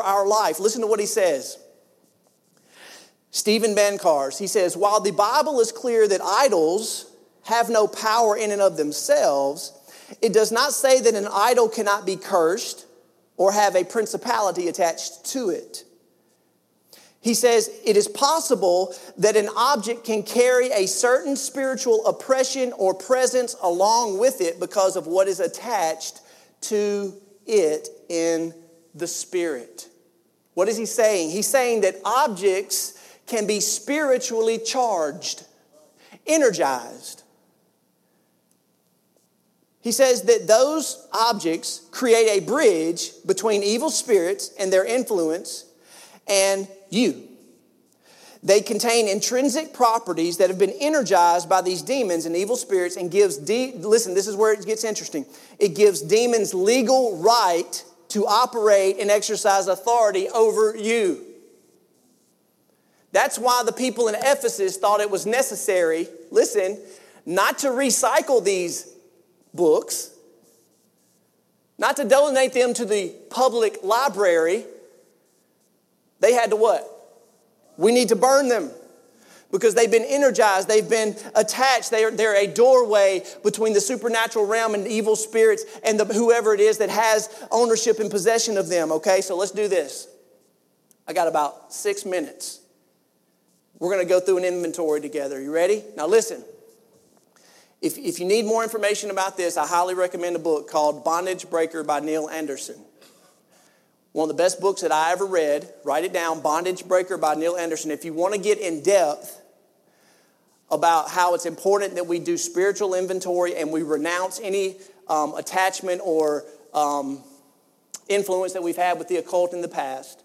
for our life. Listen to what he says. Stephen Bancarz, he says, while the Bible is clear that idols have no power in and of themselves, it does not say that an idol cannot be cursed or have a principality attached to it. He says it is possible that an object can carry a certain spiritual oppression or presence along with it because of what is attached to it in the spirit. What is he saying? He's saying that objects can be spiritually charged, energized. He says that those objects create a bridge between evil spirits and their influence and you. They contain intrinsic properties that have been energized by these demons and evil spirits and gives, listen, this is where it gets interesting. It gives demons legal right to operate and exercise authority over you. That's why the people in Ephesus thought it was necessary, listen, not to recycle these books, not to donate them to the public library. They had to what? We need to burn them because they've been energized. They've been attached. They're a doorway between the supernatural realm and evil spirits and whoever it is that has ownership and possession of them. Okay, so let's do this. I got about 6 minutes. We're going to go through an inventory together. You ready? Now listen, if you need more information about this, I highly recommend a book called Bondage Breaker by Neil Anderson. One of the best books that I ever read. Write it down, Bondage Breaker by Neil Anderson. If you want to get in depth about how it's important that we do spiritual inventory and we renounce any attachment or influence that we've had with the occult in the past,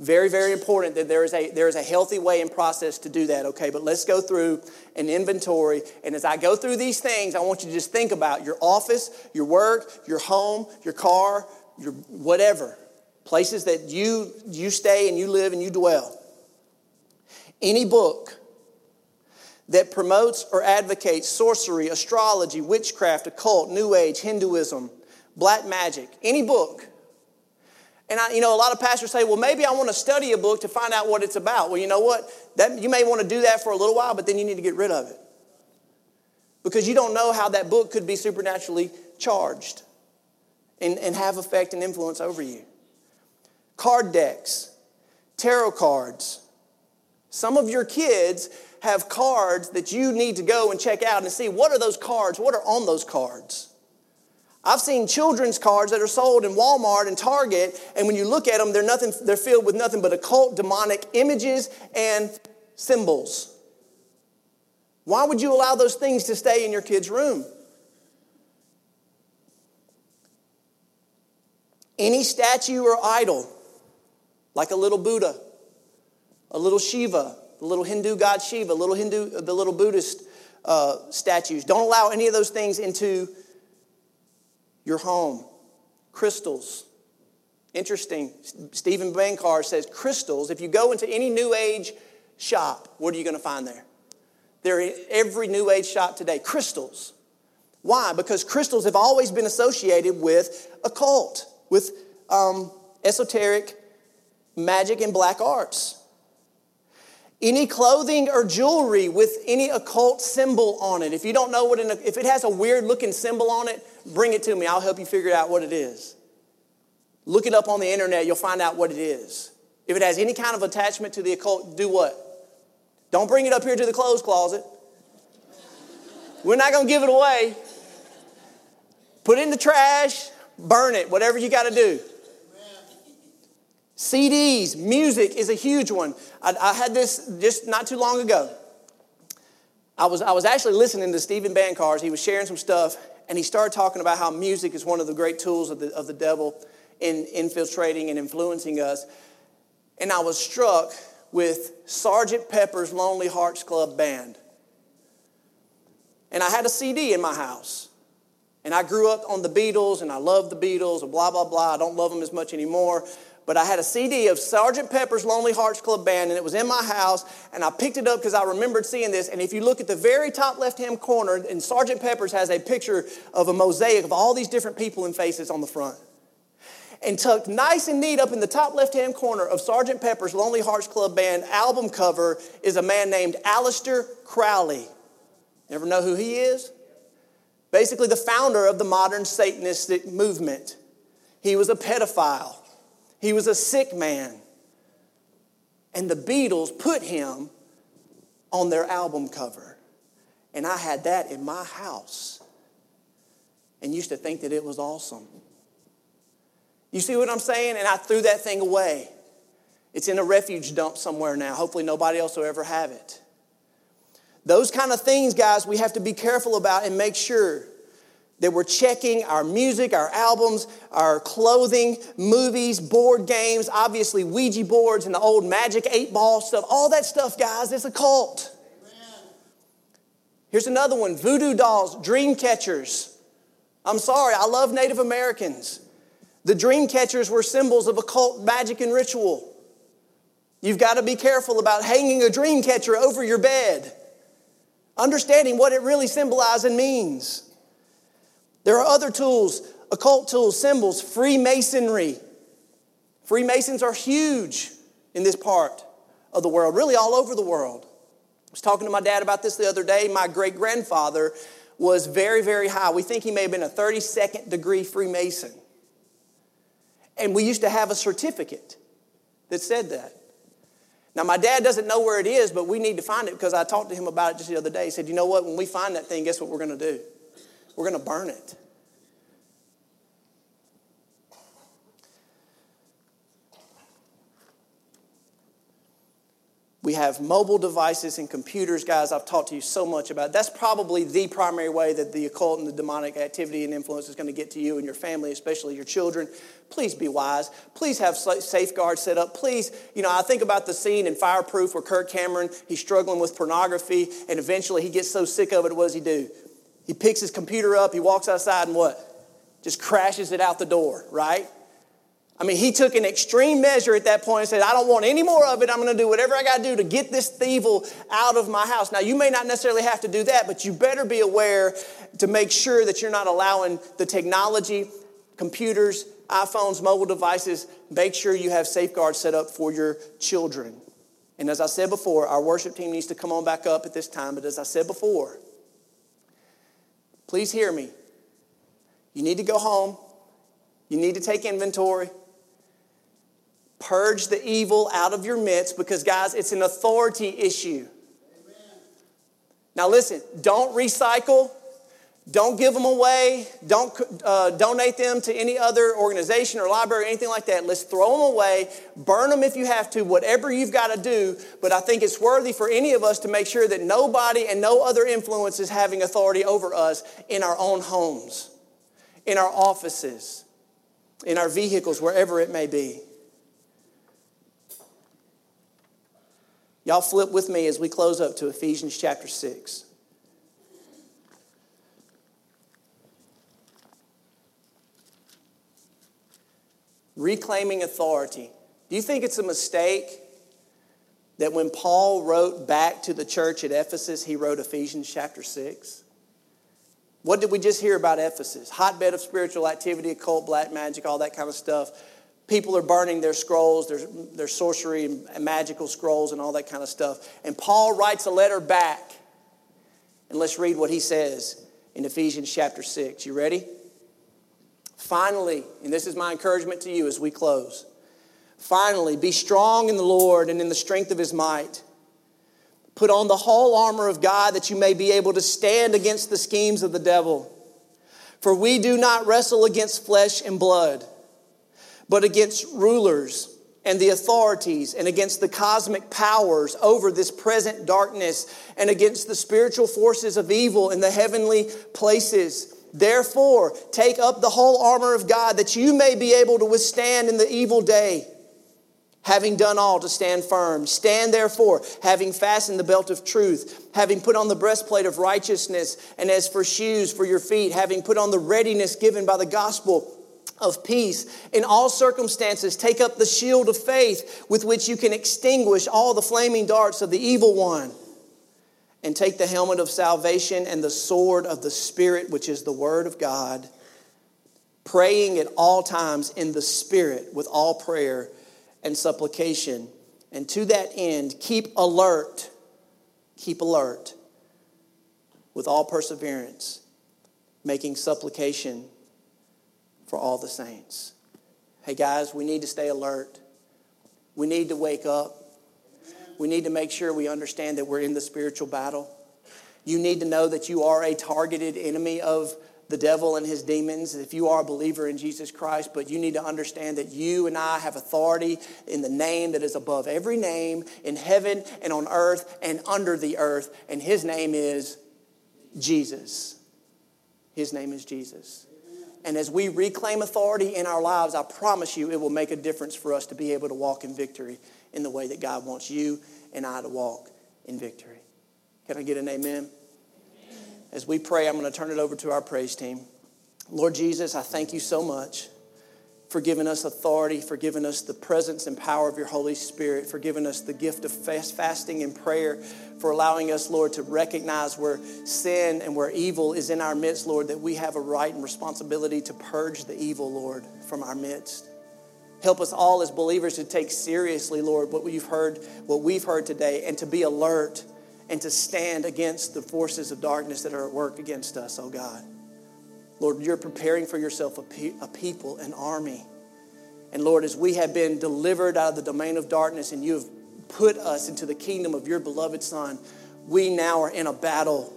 very, very important that there is a healthy way and process to do that, okay? But let's go through an inventory. And as I go through these things, I want you to just think about your office, your work, your home, your car, your whatever. Places that you stay and you live and you dwell. Any book that promotes or advocates sorcery, astrology, witchcraft, occult, New Age, Hinduism, black magic, any book. And a lot of pastors say, well, maybe I want to study a book to find out what it's about. Well, you know what? That you may want to do that for a little while, but then you need to get rid of it. Because you don't know how that book could be supernaturally charged and have effect and influence over you. Card decks, tarot cards. Some of your kids have cards that you need to go and check out and see what are those cards, what are on those cards. I've seen children's cards that are sold in Walmart and Target, and when you look at them, they're filled with nothing but occult, demonic images and symbols. Why would you allow those things to stay in your kid's room? Any statue or idol, like a little Buddha, a little Shiva, the little Hindu god Shiva, the little Buddhist statues. Don't allow any of those things into your home. Crystals. Interesting. Stephen Bancarz says crystals. If you go into any New Age shop, what are you going to find there? They're in every New Age shop today. Crystals. Why? Because crystals have always been associated with occult, with esoteric magic and black arts. Any clothing or jewelry with any occult symbol on it. If you don't know if it has a weird looking symbol on it, bring it to me. I'll help you figure out what it is. Look it up on the internet. You'll find out what it is. If it has any kind of attachment to the occult, do what? Don't bring it up here to the clothes closet. We're not going to give it away. Put it in the trash. Burn it, whatever you got to do. CDs, music is a huge one. I had this just not too long ago. I was actually listening to Stephen Bancarz. He was sharing some stuff, and he started talking about how music is one of the great tools of the devil in infiltrating and influencing us. And I was struck with Sergeant Pepper's Lonely Hearts Club Band. And I had a CD in my house. And I grew up on the Beatles, and I love the Beatles, and blah, blah, blah. I don't love them as much anymore. But I had a CD of Sergeant Pepper's Lonely Hearts Club Band, and it was in my house. And I picked it up because I remembered seeing this. And if you look at the very top left-hand corner, and Sergeant Pepper's has a picture of a mosaic of all these different people and faces on the front. and tucked nice and neat up in the top left-hand corner of Sergeant Pepper's Lonely Hearts Club Band album cover is a man named Aleister Crowley. Never know who he is? Basically the founder of the modern Satanistic movement. He was a pedophile. He was a sick man. And the Beatles put him on their album cover. And I had that in my house and used to think that it was awesome. You see what I'm saying? And I threw that thing away. It's in a refuge dump somewhere now. Hopefully nobody else will ever have it. Those kind of things, guys, we have to be careful about and make sure that we're checking our music, our albums, our clothing, movies, board games, obviously Ouija boards and the old magic 8-ball stuff. All that stuff, guys, it's a cult. Amen. Here's another one, voodoo dolls, dream catchers. I'm sorry, I love Native Americans. The dream catchers were symbols of occult magic and ritual. You've got to be careful about hanging a dream catcher over your bed, understanding what it really symbolizes and means. There are other tools, occult tools, symbols, Freemasonry. Freemasons are huge in this part of the world, really all over the world. I was talking to my dad about this the other day. My great-grandfather was very, very high. We think he may have been a 32nd degree Freemason. And we used to have a certificate that said that. Now, my dad doesn't know where it is, but we need to find it because I talked to him about it just the other day. He said, you know what? When we find that thing, guess what we're going to do? We're going to burn it. We have mobile devices and computers, guys, I've talked to you so much about. That's probably the primary way that the occult and the demonic activity and influence is going to get to you and your family, especially your children. Please be wise. Please have safeguards set up. Please, you know, I think about the scene in Fireproof where Kirk Cameron, he's struggling with pornography, and eventually he gets so sick of it, what does he do? He picks his computer up, he walks outside, and what? Just crashes it out the door, right? I mean, he took an extreme measure at that point and said, I don't want any more of it. I'm going to do whatever I got to do to get this evil out of my house. Now, you may not necessarily have to do that, but you better be aware to make sure that you're not allowing the technology, computers, iPhones, mobile devices. Make sure you have safeguards set up for your children. And as I said before, our worship team needs to come on back up at this time. But as I said before, please hear me. You need to go home. You need to take inventory. Purge the evil out of your midst because, guys, it's an authority issue. Amen. Now, listen, don't recycle. Don't give them away. Don't donate them to any other organization or library or anything like that. Let's throw them away. Burn them if you have to, whatever you've got to do. But I think it's worthy for any of us to make sure that nobody and no other influence is having authority over us in our own homes, in our offices, in our vehicles, wherever it may be. Y'all flip with me as we close up to Ephesians chapter 6. Reclaiming authority. Do you think it's a mistake that when Paul wrote back to the church at Ephesus, he wrote Ephesians chapter 6? What did we just hear about Ephesus? Hotbed of spiritual activity, occult, black magic, all that kind of stuff. People are burning their scrolls, their sorcery and magical scrolls and all that kind of stuff. And Paul writes a letter back. And let's read what he says in Ephesians chapter 6. You ready? Finally, and this is my encouragement to you as we close. Finally, be strong in the Lord and in the strength of his might. Put on the whole armor of God that you may be able to stand against the schemes of the devil. For we do not wrestle against flesh and blood, but against rulers and the authorities and against the cosmic powers over this present darkness and against the spiritual forces of evil in the heavenly places. Therefore, take up the whole armor of God that you may be able to withstand in the evil day. Having done all to stand firm, stand therefore, having fastened the belt of truth, having put on the breastplate of righteousness, and as for shoes for your feet, having put on the readiness given by the gospel of peace. In all circumstances, take up the shield of faith with which you can extinguish all the flaming darts of the evil one, and take the helmet of salvation and the sword of the Spirit, which is the word of God. praying at all times in the Spirit with all prayer and supplication. And to that end, keep alert with all perseverance, making supplication for all the saints. Hey guys, we need to stay alert. We need to wake up. We need to make sure we understand that we're in the spiritual battle. You need to know that you are a targeted enemy of the devil and his demons if you are a believer in Jesus Christ, but you need to understand that you and I have authority in the name that is above every name in heaven and on earth and under the earth, and his name is Jesus. His name is Jesus. And as we reclaim authority in our lives, I promise you it will make a difference for us to be able to walk in victory in the way that God wants you and I to walk in victory. Can I get an amen? As we pray, I'm going to turn it over to our praise team. Lord Jesus, I thank you so much for giving us authority, for giving us the presence and power of your Holy Spirit, for giving us the gift of fasting and prayer, for allowing us, Lord, to recognize where sin and where evil is in our midst, Lord, that we have a right and responsibility to purge the evil, Lord, from our midst. Help us all as believers to take seriously, Lord, what we've heard today, and to be alert and to stand against the forces of darkness that are at work against us, oh God. Lord, you're preparing for yourself a people, an army. And Lord, as we have been delivered out of the domain of darkness and you have put us into the kingdom of your beloved Son, we now are in a battle,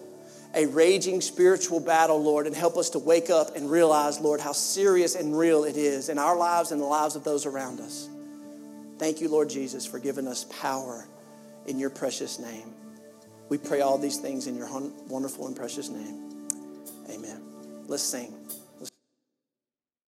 a raging spiritual battle, Lord, and help us to wake up and realize, Lord, how serious and real it is in our lives and the lives of those around us. Thank you, Lord Jesus, for giving us power in your precious name. We pray all these things in your wonderful and precious name. Amen. Let's sing.